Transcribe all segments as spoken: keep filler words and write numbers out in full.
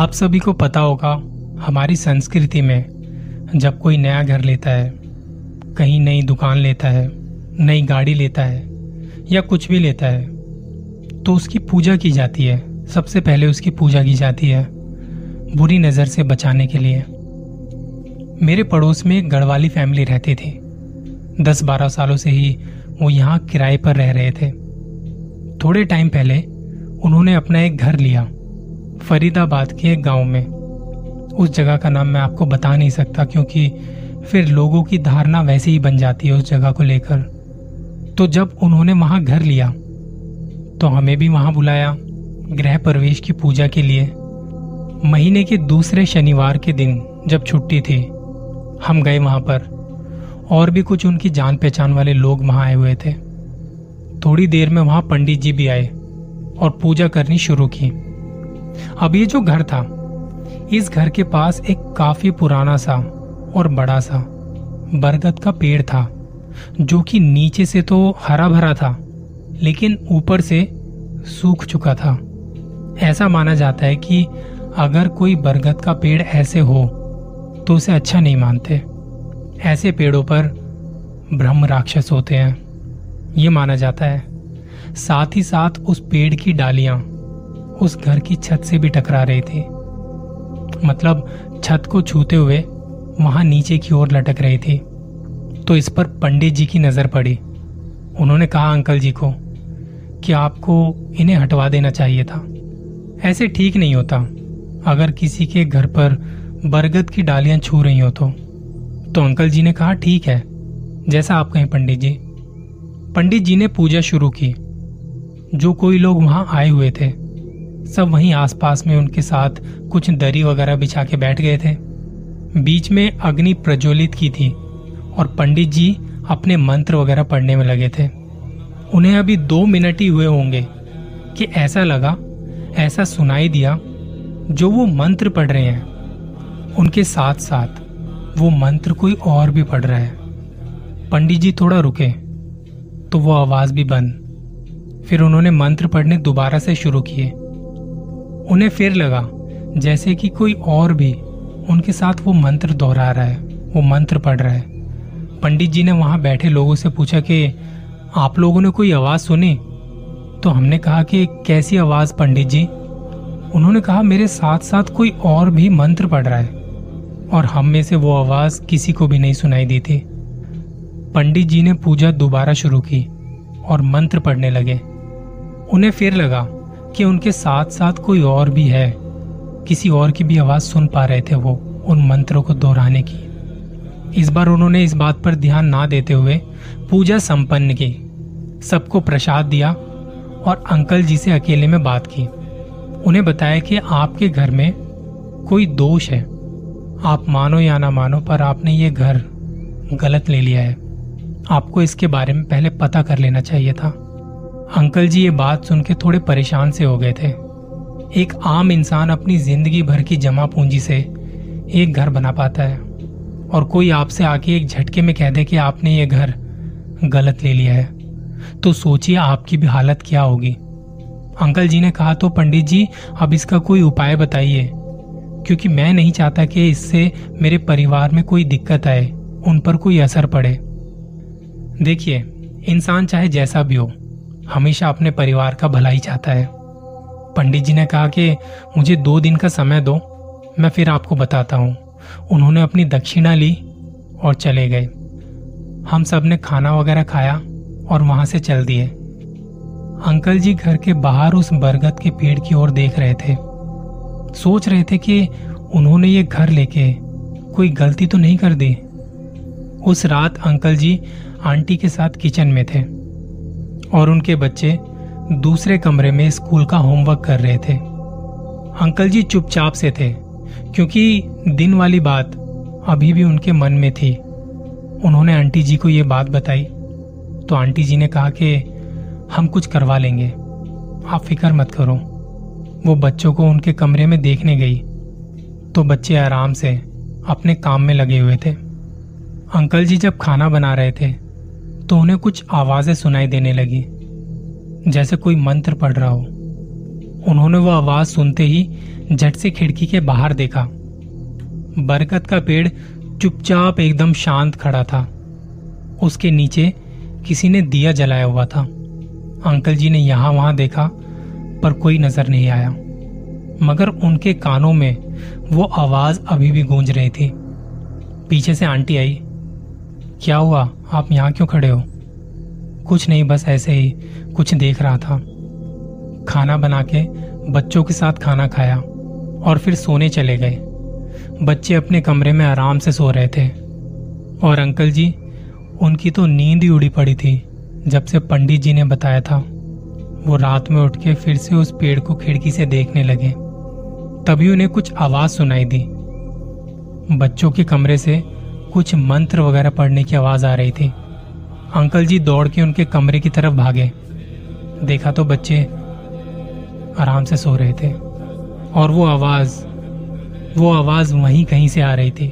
आप सभी को पता होगा हमारी संस्कृति में जब कोई नया घर लेता है, कहीं नई दुकान लेता है, नई गाड़ी लेता है या कुछ भी लेता है तो उसकी पूजा की जाती है। सबसे पहले उसकी पूजा की जाती है बुरी नज़र से बचाने के लिए। मेरे पड़ोस में एक गढ़वाली फैमिली रहती थी। दस बारह सालों से ही वो यहाँ किराए पर रह रहे थे। थोड़े टाइम पहले उन्होंने अपना एक घर लिया फरीदाबाद के एक गाँव में। उस जगह का नाम मैं आपको बता नहीं सकता क्योंकि फिर लोगों की धारणा वैसे ही बन जाती है उस जगह को लेकर। तो जब उन्होंने वहाँ घर लिया तो हमें भी वहाँ बुलाया गृह प्रवेश की पूजा के लिए। महीने के दूसरे शनिवार के दिन जब छुट्टी थी हम गए वहाँ पर, और भी कुछ उनकी जान पहचान वाले लोग वहाँ आए हुए थे। थोड़ी देर में वहाँ पंडित जी भी आए और पूजा करनी शुरू की। अब ये जो घर था, इस घर के पास एक काफी पुराना सा और बड़ा सा बरगद का पेड़ था जो कि नीचे से तो हरा भरा था लेकिन ऊपर से सूख चुका था। ऐसा माना जाता है कि अगर कोई बरगद का पेड़ ऐसे हो तो उसे अच्छा नहीं मानते। ऐसे पेड़ों पर ब्रह्मराक्षस होते हैं ये माना जाता है। साथ ही साथ उस पेड़ की डालियां उस घर की छत से भी टकरा रही थी, मतलब छत को छूते हुए वहां नीचे की ओर लटक रही थी। तो इस पर पंडित जी की नजर पड़ी। उन्होंने कहा अंकल जी को कि आपको इन्हें हटवा देना चाहिए था, ऐसे ठीक नहीं होता। अगर किसी के घर पर बरगद की डालियां छू रही हो तो तो अंकल जी ने कहा ठीक है, जैसा आप कहें पंडित जी। पंडित जी ने पूजा शुरू की। जो कोई लोग वहां आए हुए थे सब वहीं आसपास में उनके साथ कुछ दरी वगैरह बिछा के बैठ गए थे। बीच में अग्नि प्रज्वलित की थी और पंडित जी अपने मंत्र वगैरह पढ़ने में लगे थे। उन्हें अभी दो मिनट ही हुए होंगे कि ऐसा लगा, ऐसा सुनाई दिया जो वो मंत्र पढ़ रहे हैं उनके साथ साथ वो मंत्र कोई और भी पढ़ रहा है। पंडित जी थोड़ा रुके तो वो आवाज़ भी बंद। फिर उन्होंने मंत्र पढ़ने दोबारा से शुरू किए। उन्हें फिर लगा जैसे कि कोई और भी उनके साथ वो मंत्र दोहरा रहा है, वो मंत्र पढ़ रहा है। पंडित जी ने वहाँ बैठे लोगों से पूछा कि आप लोगों ने कोई आवाज़ सुनी? तो हमने कहा कि कैसी आवाज़ पंडित जी? उन्होंने कहा मेरे साथ साथ कोई और भी मंत्र पढ़ रहा है। और हम में से वो आवाज़ किसी को भी नहीं सुनाई दी थी। पंडित जी ने पूजा दोबारा शुरू की और मंत्र पढ़ने लगे। उन्हें फिर लगा कि उनके साथ साथ कोई और भी है, किसी और की भी आवाज़ सुन पा रहे थे वो उन मंत्रों को दोहराने की। इस बार उन्होंने इस बात पर ध्यान ना देते हुए पूजा संपन्न की, सबको प्रसाद दिया और अंकल जी से अकेले में बात की। उन्हें बताया कि आपके घर में कोई दोष है, आप मानो या ना मानो पर आपने ये घर गलत ले लिया है, आपको इसके बारे में पहले पता कर लेना चाहिए था। अंकल जी ये बात सुन के थोड़े परेशान से हो गए थे। एक आम इंसान अपनी जिंदगी भर की जमा पूंजी से एक घर बना पाता है और कोई आपसे आके एक झटके में कह दे कि आपने ये घर गलत ले लिया है तो सोचिए आपकी भी हालत क्या होगी। अंकल जी ने कहा तो पंडित जी अब इसका कोई उपाय बताइए, क्योंकि मैं नहीं चाहता कि इससे मेरे परिवार में कोई दिक्कत आए, उन पर कोई असर पड़े। देखिए इंसान चाहे जैसा भी हो हमेशा अपने परिवार का भला ही चाहता है। पंडित जी ने कहा कि मुझे दो दिन का समय दो, मैं फिर आपको बताता हूँ। उन्होंने अपनी दक्षिणा ली और चले गए। हम सब ने खाना वगैरह खाया और वहाँ से चल दिए। अंकल जी घर के बाहर उस बरगद के पेड़ की ओर देख रहे थे, सोच रहे थे कि उन्होंने ये घर लेके कोई गलती तो नहीं कर दी। उस रात अंकल जी आंटी के साथ किचन में थे और उनके बच्चे दूसरे कमरे में स्कूल का होमवर्क कर रहे थे। अंकल जी चुपचाप से थे क्योंकि दिन वाली बात अभी भी उनके मन में थी। उन्होंने आंटी जी को ये बात बताई तो आंटी जी ने कहा कि हम कुछ करवा लेंगे, आप फिक्र मत करो। वो बच्चों को उनके कमरे में देखने गई तो बच्चे आराम से अपने काम में लगे हुए थे। अंकल जी जब खाना बना रहे थे तो उन्हें कुछ आवाज़ें सुनाई देने लगी जैसे कोई मंत्र पढ़ रहा हो। उन्होंने वह आवाज सुनते ही झट से खिड़की के बाहर देखा। बरगद का पेड़ चुपचाप एकदम शांत खड़ा था। उसके नीचे किसी ने दिया जलाया हुआ था। अंकल जी ने यहां वहां देखा पर कोई नजर नहीं आया, मगर उनके कानों में वो आवाज अभी भी गूंज रही थी। पीछे से आंटी आई। क्या हुआ, आप यहाँ क्यों खड़े हो? कुछ नहीं, बस ऐसे ही कुछ देख रहा था। खाना बना के बच्चों के साथ खाना खाया और फिर सोने चले गए। बच्चे अपने कमरे में आराम से सो रहे थे और अंकल जी, उनकी तो नींद ही उड़ी पड़ी थी जब से पंडित जी ने बताया था। वो रात में उठ के फिर से उस पेड़ को खिड़की से देखने लगे। तभी उन्हें कुछ आवाज सुनाई दी। बच्चों के कमरे से कुछ मंत्र वगैरह पढ़ने की आवाज आ रही थी। अंकल जी दौड़ के उनके कमरे की तरफ भागे। देखा तो बच्चे आराम से सो रहे थे और वो आवाज वो आवाज वहीं कहीं से आ रही थी।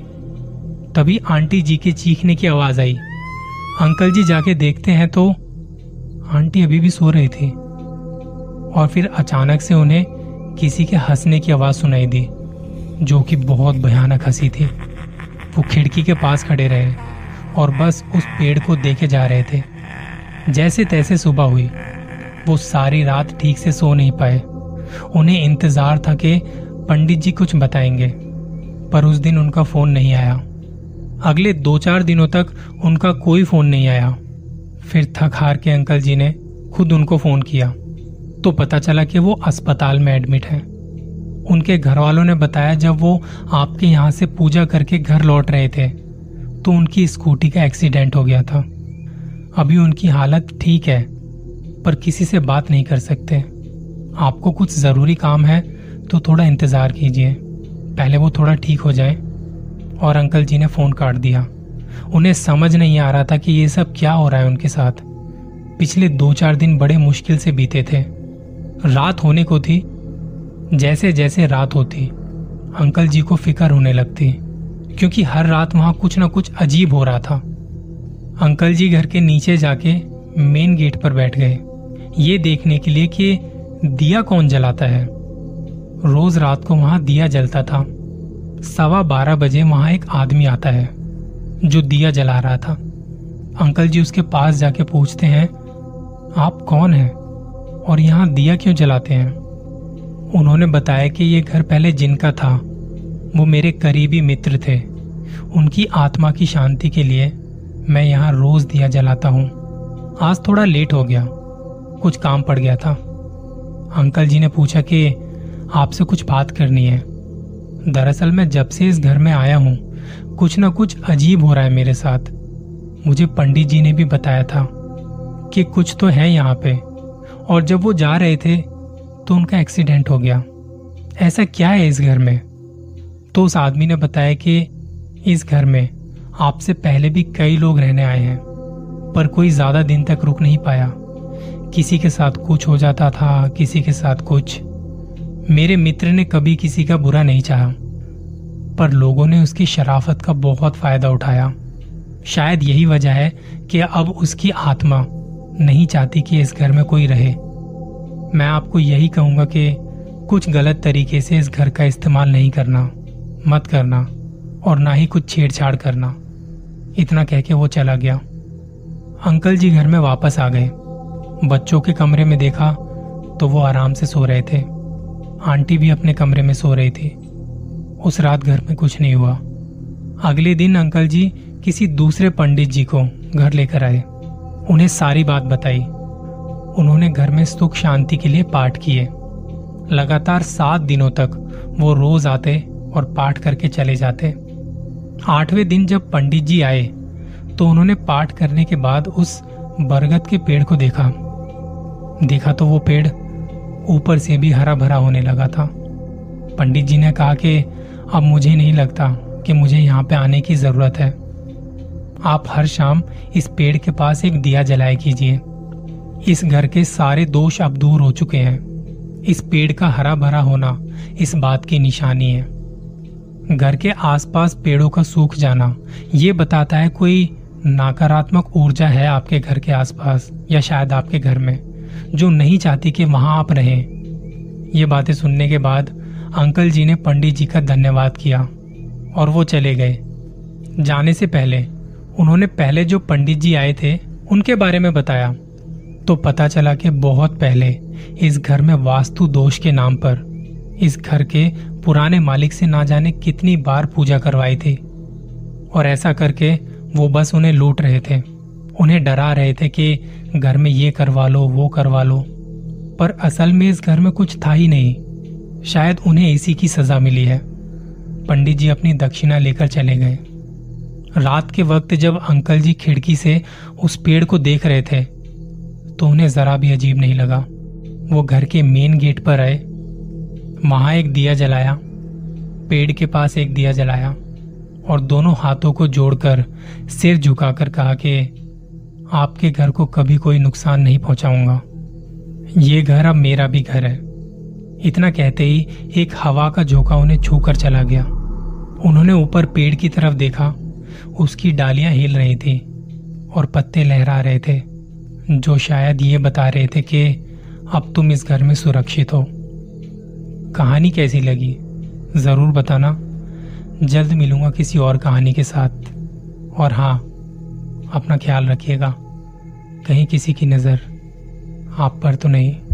तभी आंटी जी के चीखने की आवाज आई। अंकल जी जाके देखते हैं तो आंटी अभी भी सो रही थी। और फिर अचानक से उन्हें किसी के हंसने की आवाज सुनाई दी, जो कि बहुत भयानक हंसी थी। वो खिड़की के पास खड़े रहे और बस उस पेड़ को देखे जा रहे थे। जैसे तैसे सुबह हुई। वो सारी रात ठीक से सो नहीं पाए। उन्हें इंतजार था कि पंडित जी कुछ बताएंगे, पर उस दिन उनका फोन नहीं आया। अगले दो चार दिनों तक उनका कोई फोन नहीं आया। फिर थक हार के अंकल जी ने खुद उनको फोन किया तो पता चला कि वो अस्पताल में एडमिट हैं। उनके घर वालों ने बताया, जब वो आपके यहाँ से पूजा करके घर लौट रहे थे तो उनकी स्कूटी का एक्सीडेंट हो गया था। अभी उनकी हालत ठीक है पर किसी से बात नहीं कर सकते। आपको कुछ ज़रूरी काम है तो थोड़ा इंतज़ार कीजिए, पहले वो थोड़ा ठीक हो जाए। और अंकल जी ने फ़ोन काट दिया। उन्हें समझ नहीं आ रहा था कि ये सब क्या हो रहा है उनके साथ। पिछले दो चार दिन बड़े मुश्किल से बीते थे। रात होने को थी। जैसे जैसे रात होती अंकल जी को फिक्र होने लगती, क्योंकि हर रात वहाँ कुछ ना कुछ अजीब हो रहा था। अंकल जी घर के नीचे जाके मेन गेट पर बैठ गए, ये देखने के लिए कि दिया कौन जलाता है। रोज रात को वहाँ दिया जलता था। सवा बारह बजे वहाँ एक आदमी आता है जो दिया जला रहा था। अंकल जी उसके पास जाके पूछते हैं, आप कौन हैं और यहाँ दिया क्यों जलाते हैं? उन्होंने बताया कि ये घर पहले जिनका था, वो मेरे करीबी मित्र थे। उनकी आत्मा की शांति के लिए मैं यहाँ रोज दिया जलाता हूँ। आज थोड़ा लेट हो गया, कुछ काम पड़ गया था। अंकल जी ने पूछा कि आपसे कुछ बात करनी है। दरअसल मैं जब से इस घर में आया हूँ कुछ ना कुछ अजीब हो रहा है मेरे साथ। मुझे पंडित जी ने भी बताया था कि कुछ तो है यहाँ पे, और जब वो जा रहे थे तो उनका एक्सीडेंट हो गया। ऐसा क्या है इस घर में? तो उस आदमी ने बताया कि इस घर में आपसे पहले भी कई लोग रहने आए हैं, पर कोई ज़्यादा दिन तक रुक नहीं पाया। किसी के साथ कुछ हो जाता था, किसी के साथ कुछ। मेरे मित्र ने कभी किसी का बुरा नहीं चाहा, पर लोगों ने उसकी शराफत का बहुत फ़ायदा उठाया। शायद यही वजह है कि अब उसकी आत्मा नहीं चाहती कि इस घर में कोई रहे। मैं आपको यही कहूँगा कि कुछ गलत तरीके से इस घर का इस्तेमाल नहीं करना, मत करना, और ना ही कुछ छेड़छाड़ करना। इतना कह के वो चला गया। अंकल जी घर में वापस आ गए। बच्चों के कमरे में देखा तो वो आराम से सो रहे थे। आंटी भी अपने कमरे में सो रही थी। उस रात घर में कुछ नहीं हुआ। अगले दिन अंकल जी किसी दूसरे पंडित जी को घर लेकर आए। उन्हें सारी बात बताई। उन्होंने घर में सुख शांति के लिए पाठ किए। लगातार सात दिनों तक वो रोज आते और पाठ करके चले जाते। आठवें दिन जब पंडित जी आए तो उन्होंने पाठ करने के बाद उस बरगद के पेड़ को देखा। देखा तो वो पेड़ ऊपर से भी हरा भरा होने लगा था। पंडित जी ने कहा कि अब मुझे नहीं लगता कि मुझे यहाँ पे आने की ज़रूरत है। आप हर शाम इस पेड़ के पास एक दिया जलाया कीजिए। इस घर के सारे दोष अब दूर हो चुके हैं। इस पेड़ का हरा भरा होना इस बात की निशानी है। घर के आसपास पेड़ों का सूख जाना ये बताता है कोई नकारात्मक ऊर्जा है आपके घर के आसपास, या शायद आपके घर में, जो नहीं चाहती कि वहां आप रहें। ये बातें सुनने के बाद अंकल जी ने पंडित जी का धन्यवाद किया और वो चले गए। जाने से पहले उन्होंने पहले जो पंडित जी आए थे उनके बारे में बताया, तो पता चला कि बहुत पहले इस घर में वास्तु दोष के नाम पर इस घर के पुराने मालिक से ना जाने कितनी बार पूजा करवाई थी, और ऐसा करके वो बस उन्हें लूट रहे थे, उन्हें डरा रहे थे कि घर में ये करवा लो वो करवा लो, पर असल में इस घर में कुछ था ही नहीं। शायद उन्हें इसी की सजा मिली है। पंडित जी अपनी दक्षिणा लेकर चले गए। रात के वक्त जब अंकल जी खिड़की से उस पेड़ को देख रहे थे तो उन्हें जरा भी अजीब नहीं लगा। वो घर के मेन गेट पर आए, वहां एक दिया जलाया, पेड़ के पास एक दिया जलाया और दोनों हाथों को जोड़कर सिर झुकाकर कहा कि आपके घर को कभी कोई नुकसान नहीं पहुंचाऊंगा, ये घर अब मेरा भी घर है। इतना कहते ही एक हवा का झोंका उन्हें छूकर चला गया। उन्होंने ऊपर पेड़ की तरफ देखा, उसकी डालियां हिल रही थी और पत्ते लहरा रहे थे, जो शायद ये बता रहे थे कि अब तुम इस घर में सुरक्षित हो। कहानी कैसी लगी ज़रूर बताना। जल्द मिलूंगा किसी और कहानी के साथ, और हाँ, अपना ख्याल रखिएगा, कहीं किसी की नज़र आप पर तो नहीं।